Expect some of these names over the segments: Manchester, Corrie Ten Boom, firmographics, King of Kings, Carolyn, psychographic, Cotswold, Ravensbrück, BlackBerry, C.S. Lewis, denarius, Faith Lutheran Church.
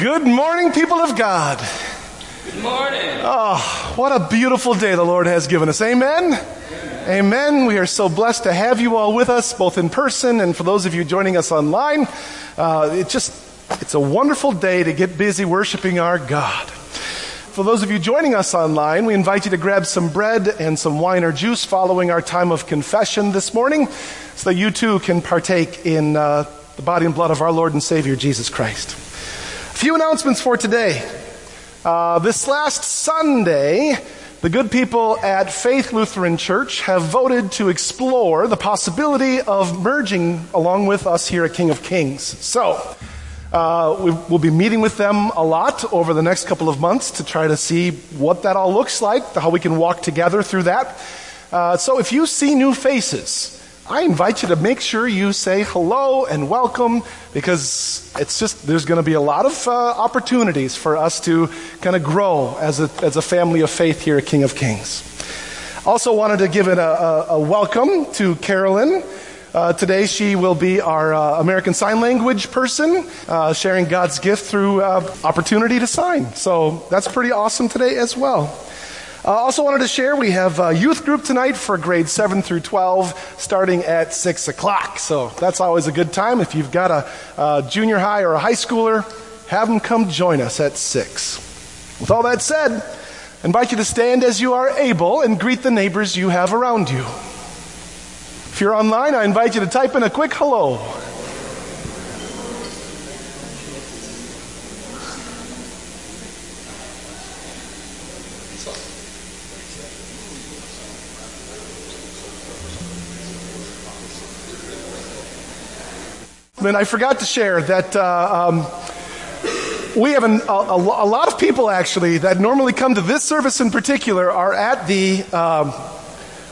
Good morning, people of God. Good morning. Oh, what a beautiful day the Lord has given us. Amen? Amen. Amen. We are so blessed to have you all with us, both in person and for those of you joining us online. It's a wonderful day to get busy worshiping our God. For those of you joining us online, we invite you to grab some bread and some wine or juice following our time of confession this morning so that you too can partake in the body and blood of our Lord and Savior, Jesus Christ. A few announcements for today. This last Sunday, the good people at Faith Lutheran Church have voted to explore the possibility of merging along with us here at King of Kings. So, we'll be meeting with them a lot over the next couple of months to try to see what that all looks like, how we can walk together through that. So if you see new faces, I invite you to make sure you say hello and welcome, because it's just, there's going to be a lot of opportunities for us to kind of grow as a family of faith here at King of Kings. Also wanted to give a welcome to Carolyn. Today she will be our American Sign Language person, sharing God's gift through opportunity to sign. So that's pretty awesome today as well. Also wanted to share, we have a youth group tonight for grades 7 through 12 starting at 6 o'clock. So that's always a good time. If you've got a junior high or a high schooler, have them come join us at 6. With all that said, I invite you to stand as you are able and greet the neighbors you have around you. If you're online, I invite you to type in a quick hello. And I forgot to share that we have a lot of people, actually, that normally come to this service in particular are at the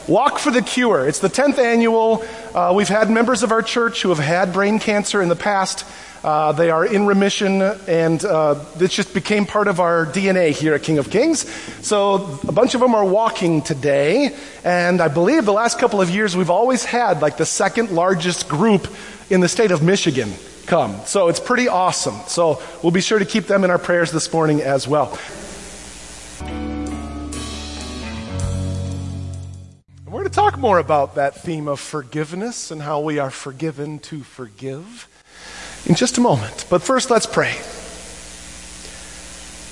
Walk for the Cure. It's the 10th annual. We've had members of our church who have had brain cancer in the past. They are in remission, and it just became part of our DNA here at King of Kings. So a bunch of them are walking today, and I believe the last couple of years we've always had like the second largest group in the state of Michigan come. So it's pretty awesome. So we'll be sure to keep them in our prayers this morning as well. We're going to talk more about that theme of forgiveness and how we are forgiven to forgive in just a moment. But first, let's pray.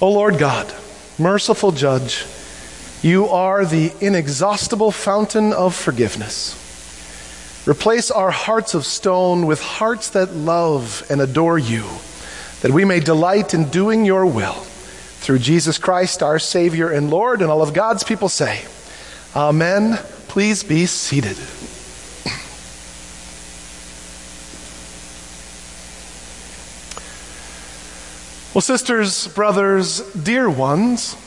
O Lord God, merciful Judge, you are the inexhaustible fountain of forgiveness. Replace our hearts of stone with hearts that love and adore you, that we may delight in doing your will. Through Jesus Christ, our Savior and Lord, and all of God's people say, Amen. Please be seated. Well, sisters, brothers, dear ones,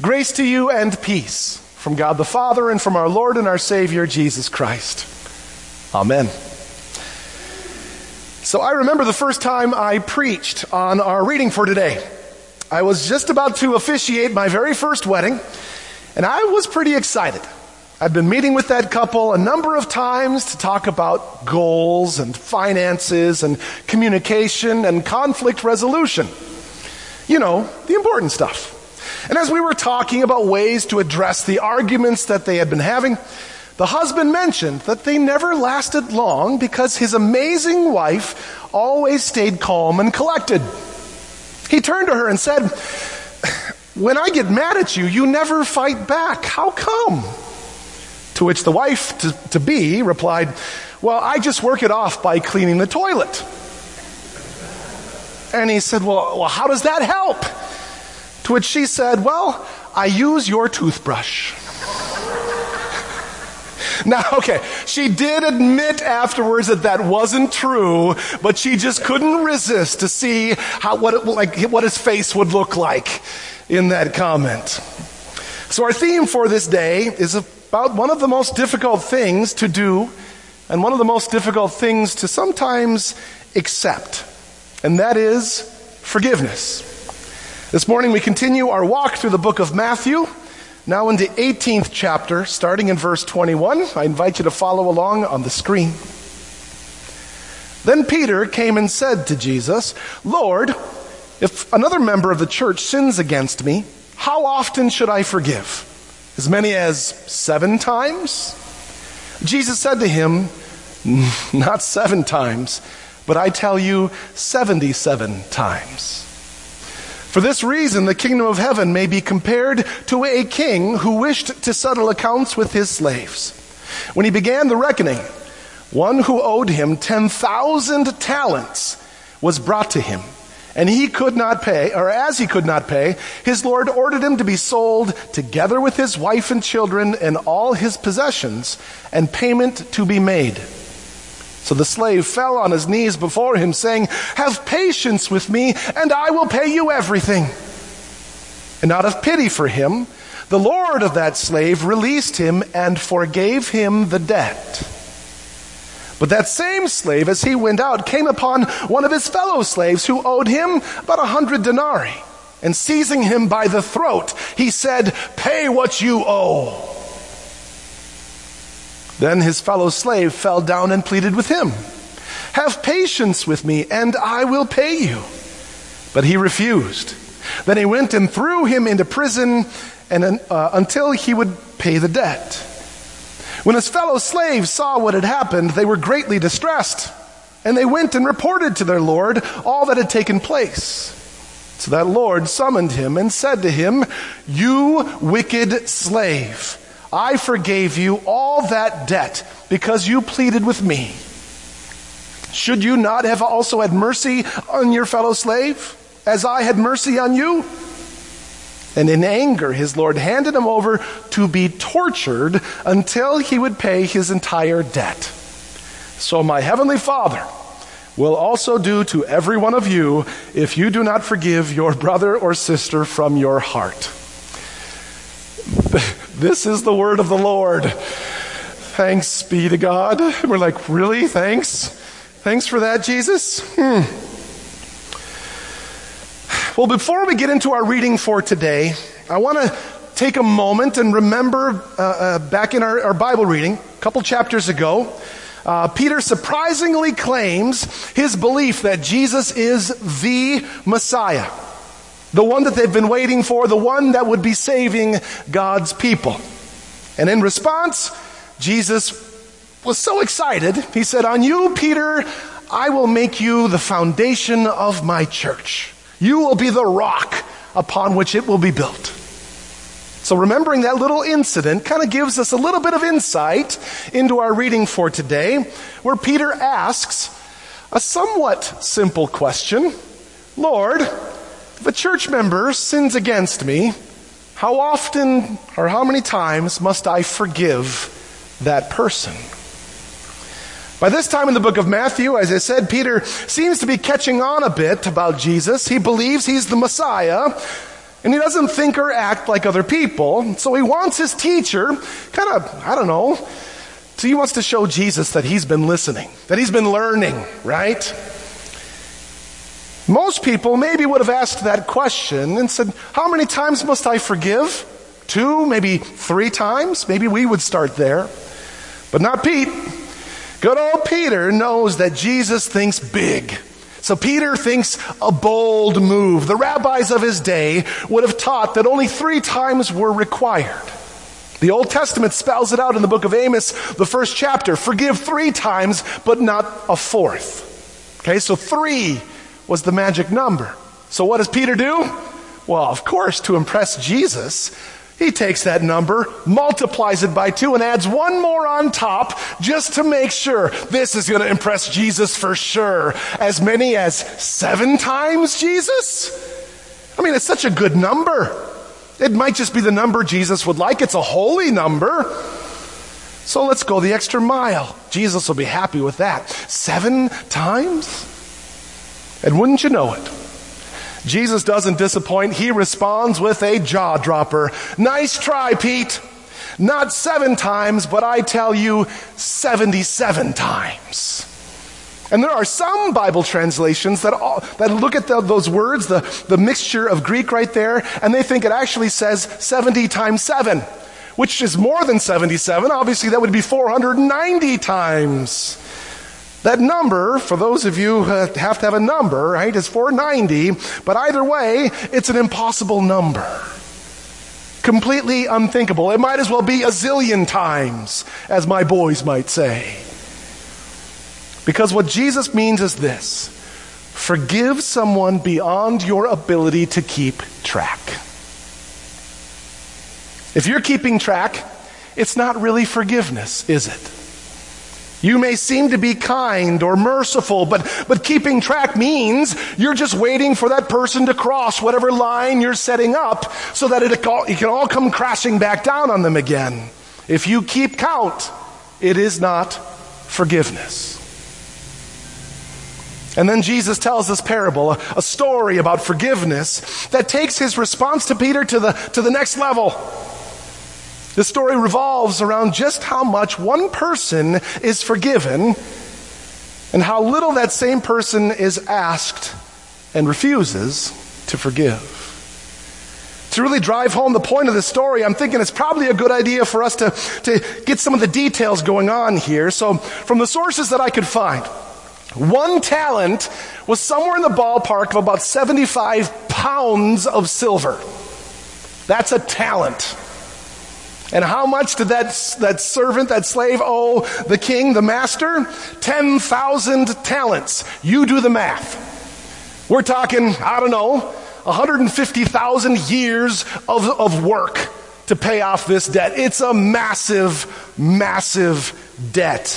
grace to you and peace from God the Father and from our Lord and our Savior, Jesus Christ. Amen. So I remember the first time I preached on our reading for today. I was just about to officiate my very first wedding, and I was pretty excited. I'd been meeting with that couple a number of times to talk about goals and finances and communication and conflict resolution. You know, the important stuff. And as we were talking about ways to address the arguments that they had been having, the husband mentioned that they never lasted long because his amazing wife always stayed calm and collected. He turned to her and said, "When I get mad at you, you never fight back. How come?" To which the wife to be replied, "Well, I just work it off by cleaning the toilet." And he said, well, how does that help?" To which she said, "Well, I use your toothbrush." Now, okay, she did admit afterwards that that wasn't true, but she just couldn't resist to see what his face would look like in that comment. So our theme for this day is about one of the most difficult things to do and one of the most difficult things to sometimes accept, and that is forgiveness. This morning we continue our walk through the book of Matthew. Now in the 18th chapter, starting in verse 21, I invite you to follow along on the screen. "Then Peter came and said to Jesus, 'Lord, If another member of the church sins against me, how often should I forgive? As many as 7 times? Jesus said to him, not 7 times, but I tell you 77 times. For this reason, the kingdom of heaven may be compared to a king who wished to settle accounts with his slaves. When he began the reckoning, one who owed him 10,000 talents was brought to him. And he could not pay, or as he could not pay, his Lord ordered him to be sold together with his wife and children and all his possessions, and payment to be made. So the slave fell on his knees before him, saying, "Have patience with me, and I will pay you everything." And out of pity for him, the Lord of that slave released him and forgave him the debt. But that same slave, as he went out, came upon one of his fellow slaves who owed him about 100 denarii. And seizing him by the throat, he said, "Pay what you owe." Then his fellow slave fell down and pleaded with him, "Have patience with me, and I will pay you." But he refused. Then he went and threw him into prison until he would pay the debt. When his fellow slaves saw what had happened, they were greatly distressed, and they went and reported to their Lord all that had taken place. So that Lord summoned him and said to him, "You wicked slave, I forgave you all that debt because you pleaded with me. Should you not have also had mercy on your fellow slave, as I had mercy on you?" And in anger, his Lord handed him over to be tortured until he would pay his entire debt. So my heavenly Father will also do to every one of you if you do not forgive your brother or sister from your heart. This is the word of the Lord. Thanks be to God. We're like, really? Thanks? Thanks for that, Jesus? Well, before we get into our reading for today, I want to take a moment and remember back in our Bible reading, a couple chapters ago, Peter surprisingly claims his belief that Jesus is the Messiah, the one that they've been waiting for, the one that would be saving God's people. And in response, Jesus was so excited, he said, "On you, Peter, I will make you the foundation of my church. You will be the rock upon which it will be built." So remembering that little incident kind of gives us a little bit of insight into our reading for today, where Peter asks a somewhat simple question. "Lord, if a church member sins against me, how often or how many times must I forgive that person?" By this time in the book of Matthew, as I said, Peter seems to be catching on a bit about Jesus. He believes he's the Messiah, and he doesn't think or act like other people. So he wants his teacher, so he wants to show Jesus that he's been listening, that he's been learning, right? Most people maybe would have asked that question and said, "How many times must I forgive? 2, maybe 3 times? Maybe we would start there. But not Pete. Good old Peter knows that Jesus thinks big. So Peter thinks a bold move. The rabbis of his day would have taught that only 3 times were required. The Old Testament spells it out in the book of Amos, the 1st chapter. Forgive 3 times, but not a 4th. Okay, so 3 was the magic number. So what does Peter do? Well, of course, to impress Jesus, he takes that number, multiplies it by 2, and adds 1 more on top just to make sure. This is going to impress Jesus for sure. As many as 7 times, Jesus? I mean, it's such a good number. It might just be the number Jesus would like. It's a holy number. So let's go the extra mile. Jesus will be happy with that. 7 times? And wouldn't you know it, Jesus doesn't disappoint. He responds with a jaw dropper. "Nice try, Pete. Not 7 times, but I tell you, 77 times. And there are some Bible translations that look at those words, the mixture of Greek right there, and they think it actually says 70 times 7, which is more than 77. Obviously, that would be 490 times. That number, for those of you who have to have a number, right, is 490, but either way, it's an impossible number. Completely unthinkable. It might as well be a zillion times, as my boys might say. Because what Jesus means is this: forgive someone beyond your ability to keep track. If you're keeping track, it's not really forgiveness, is it? You may seem to be kind or merciful, but keeping track means you're just waiting for that person to cross whatever line you're setting up so that it can all come crashing back down on them again. If you keep count, it is not forgiveness. And then Jesus tells this parable, a story about forgiveness that takes his response to Peter to the next level. The story revolves around just how much one person is forgiven and how little that same person is asked and refuses to forgive. To really drive home the point of the story, I'm thinking it's probably a good idea for us to get some of the details going on here. So from the sources that I could find, 1 talent was somewhere in the ballpark of about 75 pounds of silver. That's a talent. And how much did that servant, that slave, owe the king, the master? 10,000 talents. You do the math. We're talking, 150,000 years of work to pay off this debt. It's a massive, massive debt.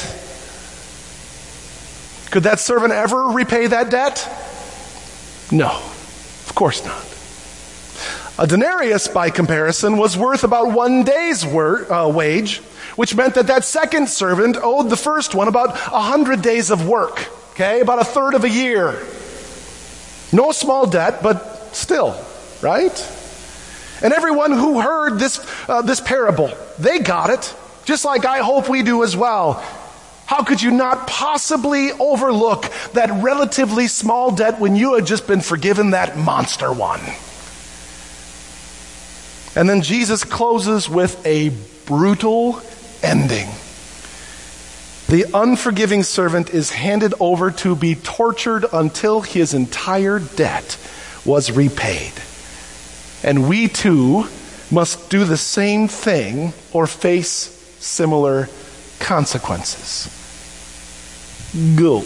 Could that servant ever repay that debt? No, of course not. A denarius, by comparison, was worth about 1 day's wage, which meant that second servant owed the first one about 100 days of work, okay? About a third of a year. No small debt, but still, right? And everyone who heard this parable, they got it, just like I hope we do as well. How could you not possibly overlook that relatively small debt when you had just been forgiven that monster one? And then Jesus closes with a brutal ending. The unforgiving servant is handed over to be tortured until his entire debt was repaid. And we too must do the same thing or face similar consequences. Gulp.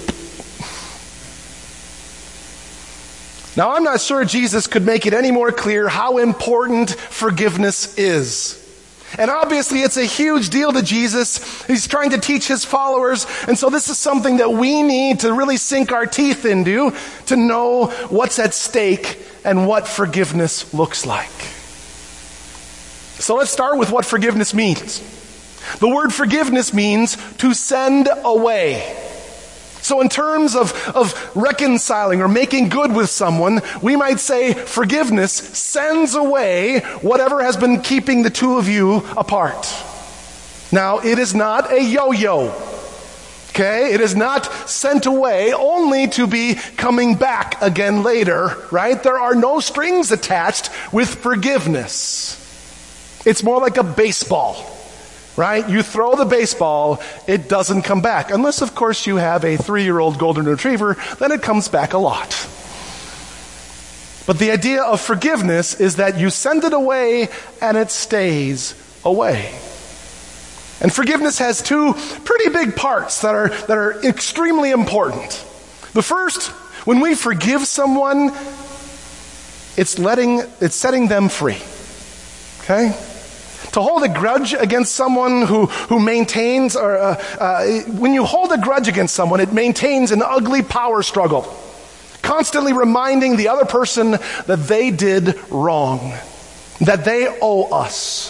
Now, I'm not sure Jesus could make it any more clear how important forgiveness is. And obviously, it's a huge deal to Jesus. He's trying to teach his followers. And so this is something that we need to really sink our teeth into to know what's at stake and what forgiveness looks like. So let's start with what forgiveness means. The word forgiveness means to send away. So in terms of reconciling or making good with someone, we might say forgiveness sends away whatever has been keeping the two of you apart. Now, it is not a yo-yo, okay? It is not sent away only to be coming back again later, right? There are no strings attached with forgiveness. It's more like a baseball. Right? You throw the baseball, it doesn't come back. Unless, of course, you have a 3-year-old golden retriever, then it comes back a lot. But the idea of forgiveness is that you send it away and it stays away. And forgiveness has 2 pretty big parts that are extremely important. The first, when we forgive someone, it's setting them free. Okay? To hold a grudge against someone who maintains, when you hold a grudge against someone, it maintains an ugly power struggle, constantly reminding the other person that they did wrong, that they owe us.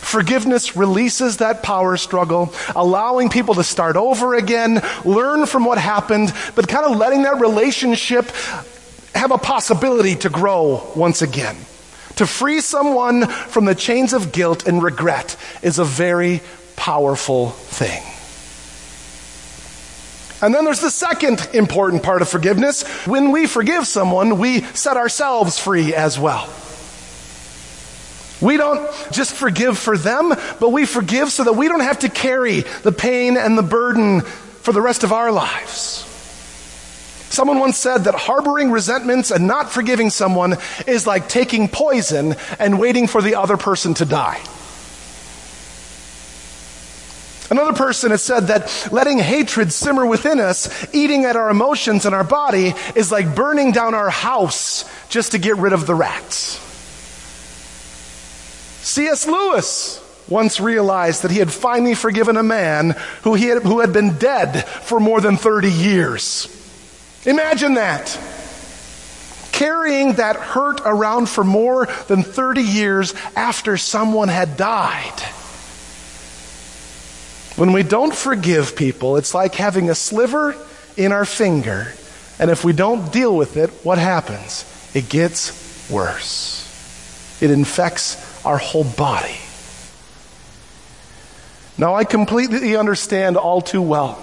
Forgiveness releases that power struggle, allowing people to start over again, learn from what happened, but kind of letting that relationship have a possibility to grow once again. To free someone from the chains of guilt and regret is a very powerful thing. And then there's the second important part of forgiveness. When we forgive someone, we set ourselves free as well. We don't just forgive for them, but we forgive so that we don't have to carry the pain and the burden for the rest of our lives. Someone once said that harboring resentments and not forgiving someone is like taking poison and waiting for the other person to die. Another person has said that letting hatred simmer within us, eating at our emotions and our body, is like burning down our house just to get rid of the rats. C.S. Lewis once realized that he had finally forgiven a man who had been dead for more than 30 years. Imagine that. Carrying that hurt around for more than 30 years after someone had died. When we don't forgive people, it's like having a sliver in our finger, and if we don't deal with it, what happens? It gets worse. It infects our whole body. Now, I completely understand all too well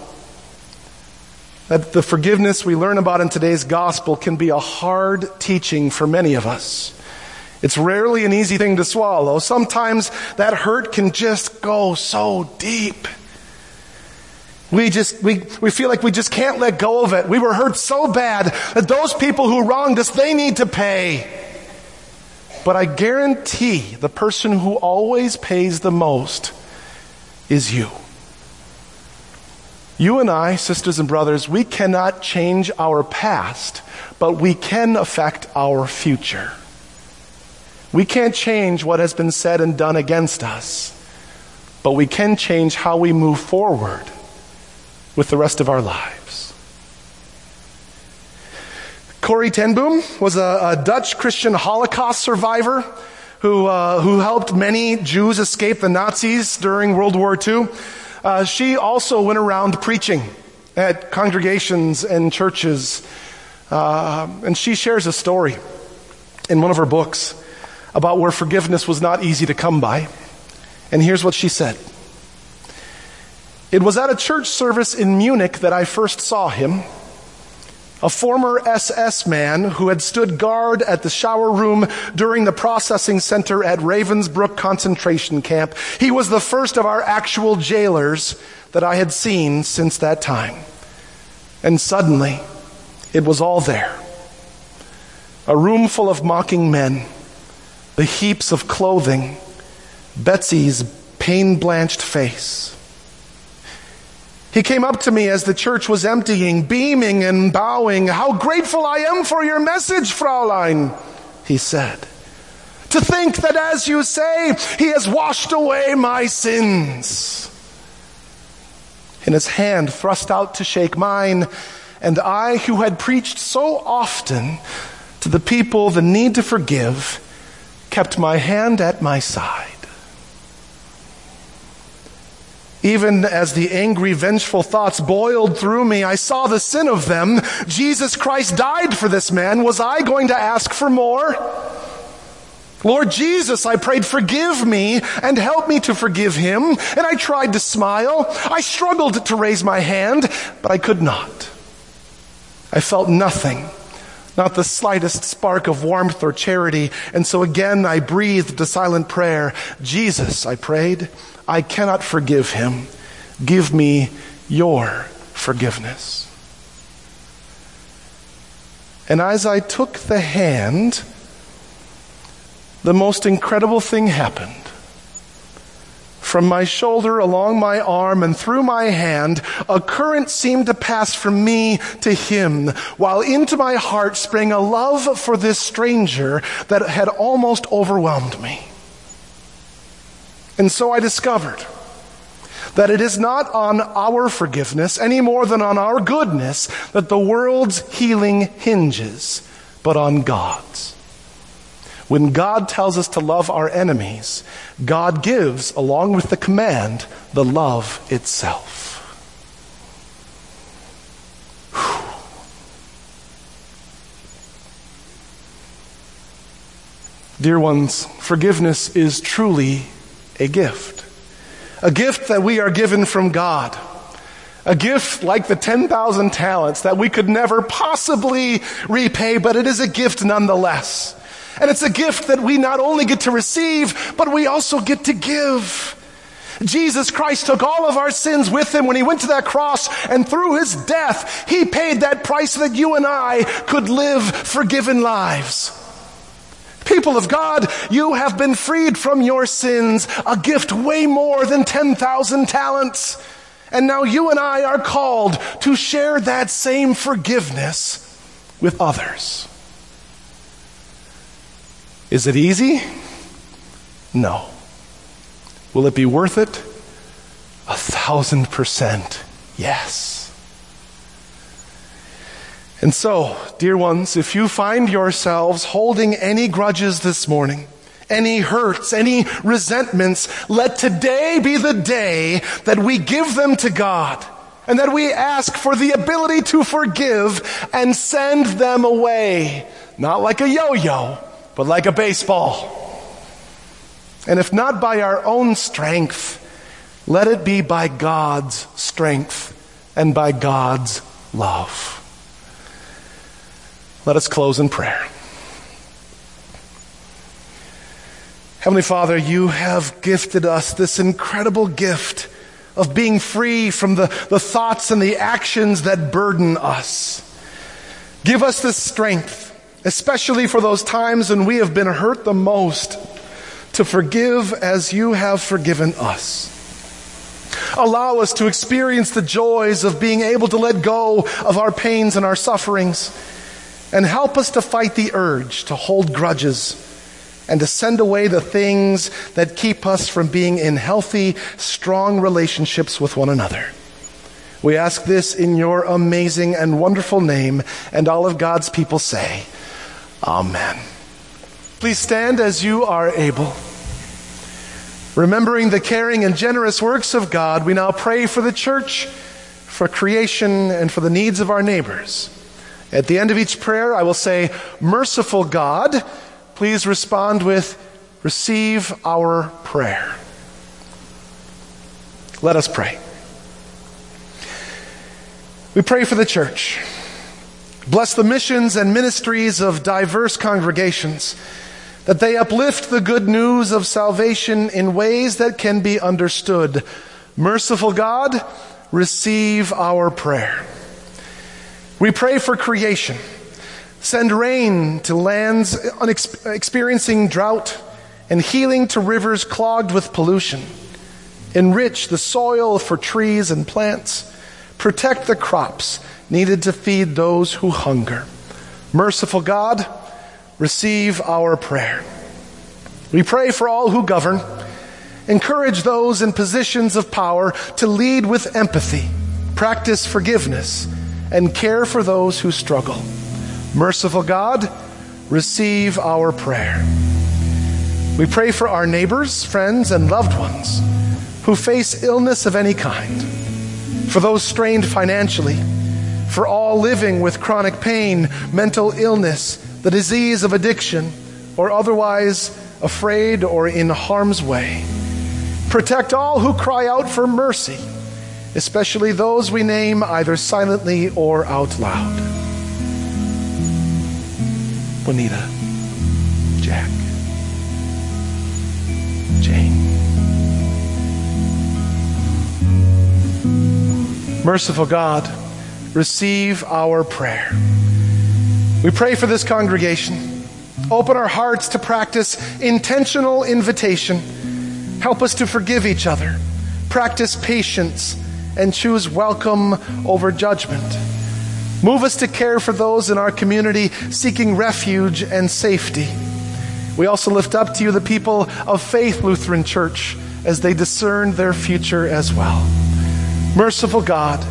that the forgiveness we learn about in today's gospel can be a hard teaching for many of us. It's rarely an easy thing to swallow. Sometimes that hurt can just go so deep. We feel like we just can't let go of it. We were hurt so bad that those people who wronged us, they need to pay. But I guarantee the person who always pays the most is you. You and I, sisters and brothers, we cannot change our past, but we can affect our future. We can't change what has been said and done against us, but we can change how we move forward with the rest of our lives. Corrie Ten Boom was a Dutch Christian Holocaust survivor who helped many Jews escape the Nazis during World War II. She also went around preaching at congregations and churches, and she shares a story in one of her books about where forgiveness was not easy to come by. And here's what she said. It was at a church service in Munich that I first saw him, a former SS man who had stood guard at the shower room during the processing center at Ravensbrück concentration camp. He was the first of our actual jailers that I had seen since that time. And suddenly, it was all there. A room full of mocking men, the heaps of clothing, Betsy's pain-blanched face. He came up to me as the church was emptying, beaming and bowing. "How grateful I am for your message, Fräulein," he said. "To think that, as you say, he has washed away my sins." And his hand thrust out to shake mine, and I, who had preached so often to the people the need to forgive, kept my hand at my side. Even as the angry, vengeful thoughts boiled through me, I saw the sin of them. Jesus Christ died for this man. Was I going to ask for more? Lord Jesus, I prayed, forgive me and help me to forgive him. And I tried to smile. I struggled to raise my hand, but I could not. I felt nothing. Not the slightest spark of warmth or charity. And so again I breathed a silent prayer. "Jesus," I prayed, "I cannot forgive him. Give me your forgiveness." And as I took the hand, the most incredible thing happened. From my shoulder, along my arm, and through my hand, a current seemed to pass from me to him, while into my heart sprang a love for this stranger that had almost overwhelmed me. And so I discovered that it is not on our forgiveness, any more than on our goodness, that the world's healing hinges, but on God's. When God tells us to love our enemies, God gives, along with the command, the love itself. Whew. Dear ones, forgiveness is truly a gift that we are given from God. A gift like the 10,000 talents that we could never possibly repay, but it is a gift nonetheless. And it's a gift that we not only get to receive, but we also get to give. Jesus Christ took all of our sins with him when he went to that cross, and through his death, he paid that price so that you and I could live forgiven lives. People of God, you have been freed from your sins, a gift way more than 10,000 talents. And now you and I are called to share that same forgiveness with others. Is it easy? No. Will it be worth it? 1,000% yes. And so, dear ones, if you find yourselves holding any grudges this morning, any hurts, any resentments, let today be the day that we give them to God and that we ask for the ability to forgive and send them away. Not like a yo-yo, but like a baseball. And if not by our own strength, let it be by God's strength and by God's love. Let us close in prayer. Heavenly Father, you have gifted us this incredible gift of being free from the thoughts and the actions that burden us. Give us the strength, especially for those times when we have been hurt the most, to forgive as you have forgiven us. Allow us to experience the joys of being able to let go of our pains and our sufferings. And help us to fight the urge to hold grudges and to send away the things that keep us from being in healthy, strong relationships with one another. We ask this in your amazing and wonderful name, and all of God's people say, Amen. Please stand as you are able. Remembering the caring and generous works of God, we now pray for the church, for creation, and for the needs of our neighbors. At the end of each prayer, I will say, Merciful God, please respond with, Receive our prayer. Let us pray. We pray for the church. Bless the missions and ministries of diverse congregations, that they uplift the good news of salvation in ways that can be understood. Merciful God, receive our prayer. We pray for creation. Send rain to lands experiencing drought and healing to rivers clogged with pollution. Enrich the soil for trees and plants. Protect the crops needed to feed those who hunger. Merciful God, receive our prayer. We pray for all who govern. Encourage those in positions of power to lead with empathy, practice forgiveness, and care for those who struggle. Merciful God, receive our prayer. We pray for our neighbors, friends, and loved ones who face illness of any kind, for those strained financially, for all living with chronic pain, mental illness, the disease of addiction, or otherwise afraid or in harm's way. Protect all who cry out for mercy, especially those we name either silently or out loud. Juanita, Jack, Jane. Merciful God, receive our prayer. We pray for this congregation. Open our hearts to practice intentional invitation. Help us to forgive each other. Practice patience and choose welcome over judgment. Move us to care for those in our community seeking refuge and safety. We also lift up to you the people of Faith Lutheran Church as they discern their future as well. Merciful God,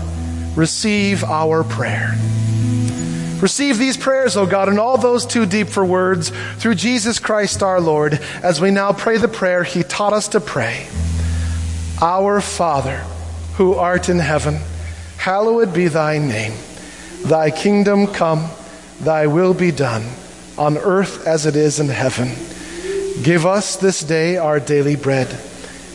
receive our prayer. Receive these prayers, O God, and all those too deep for words, through Jesus Christ our Lord, as we now pray the prayer he taught us to pray. Our Father, who art in heaven, hallowed be thy name. Thy kingdom come, thy will be done, on earth as it is in heaven. Give us this day our daily bread,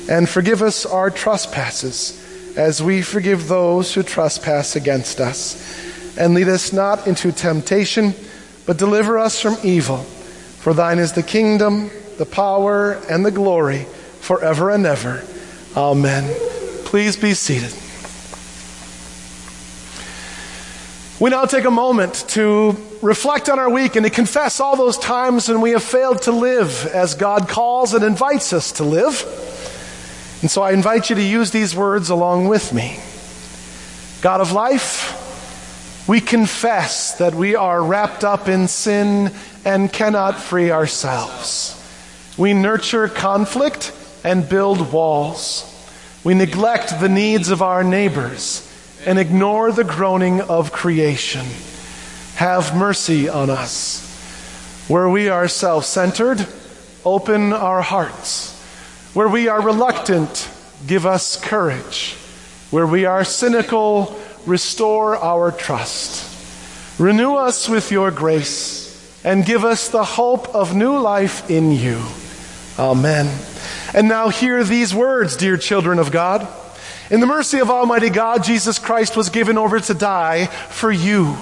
and forgive us our trespasses, as we forgive those who trespass against us. And lead us not into temptation, but deliver us from evil. For thine is the kingdom, the power, and the glory, forever and ever. Amen. Please be seated. We now take a moment to reflect on our week and to confess all those times when we have failed to live as God calls and invites us to live. And so I invite you to use these words along with me. God of life, we confess that we are wrapped up in sin and cannot free ourselves. We nurture conflict and build walls. We neglect the needs of our neighbors and ignore the groaning of creation. Have mercy on us. Where we are self-centered, open our hearts. Where we are reluctant, give us courage. Where we are cynical, restore our trust. Renew us with your grace and give us the hope of new life in you. Amen. And now hear these words, dear children of God. In the mercy of Almighty God, Jesus Christ was given over to die for you.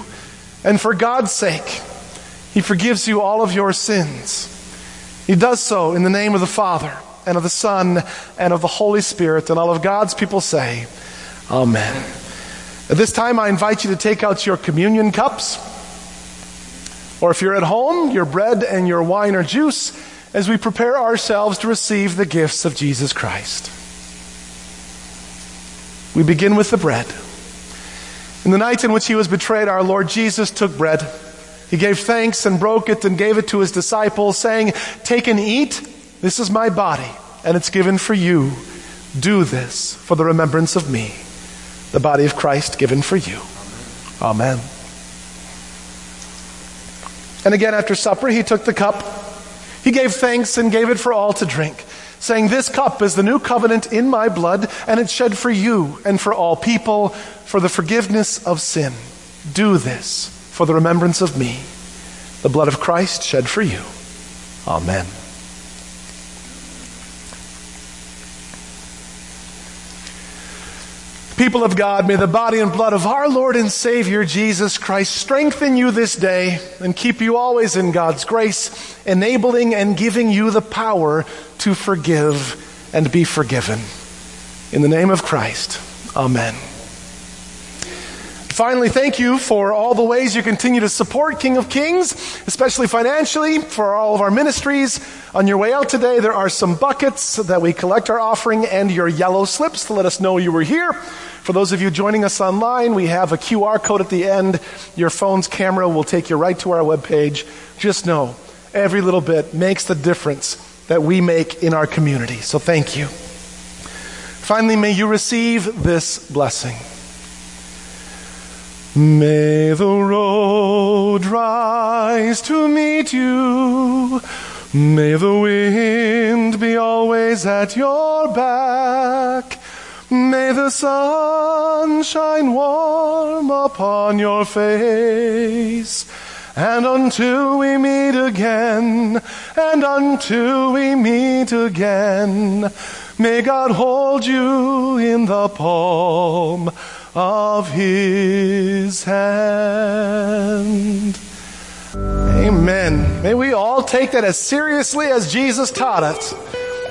And for God's sake, he forgives you all of your sins. He does so in the name of the Father, and of the Son, and of the Holy Spirit, and all of God's people say, Amen. At this time, I invite you to take out your communion cups, or if you're at home, your bread and your wine or juice, as we prepare ourselves to receive the gifts of Jesus Christ. We begin with the bread. In the night in which he was betrayed, our Lord Jesus took bread. He gave thanks and broke it and gave it to his disciples, saying, "Take and eat. This is my body, and it's given for you. Do this for the remembrance of me." The body of Christ given for you. Amen. And again after supper, he took the cup. He gave thanks and gave it for all to drink, saying, "This cup is the new covenant in my blood, and it's shed for you and for all people for the forgiveness of sin. Do this for the remembrance of me." The blood of Christ shed for you. Amen. People of God, may the body and blood of our Lord and Savior Jesus Christ strengthen you this day and keep you always in God's grace, enabling and giving you the power to forgive and be forgiven. In the name of Christ, Amen. Finally, thank you for all the ways you continue to support King of Kings, especially financially, for all of our ministries. On your way out today, there are some buckets that we collect our offering and your yellow slips to let us know you were here. For those of you joining us online, we have a QR code at the end. Your phone's camera will take you right to our webpage. Just know, every little bit makes the difference that we make in our community. So thank you. Finally, may you receive this blessing. May the road rise to meet you. May the wind be always at your back. May the sun shine warm upon your face. And until we meet again, and until we meet again, may God hold you in the palm of his hand. Amen. May we all take that as seriously as Jesus taught us,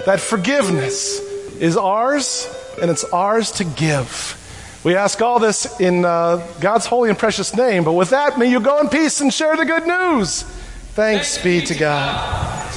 that forgiveness is ours and it's ours to give. We ask all this in God's holy and precious name, but with that, may you go in peace and share the good news. Thanks be to God.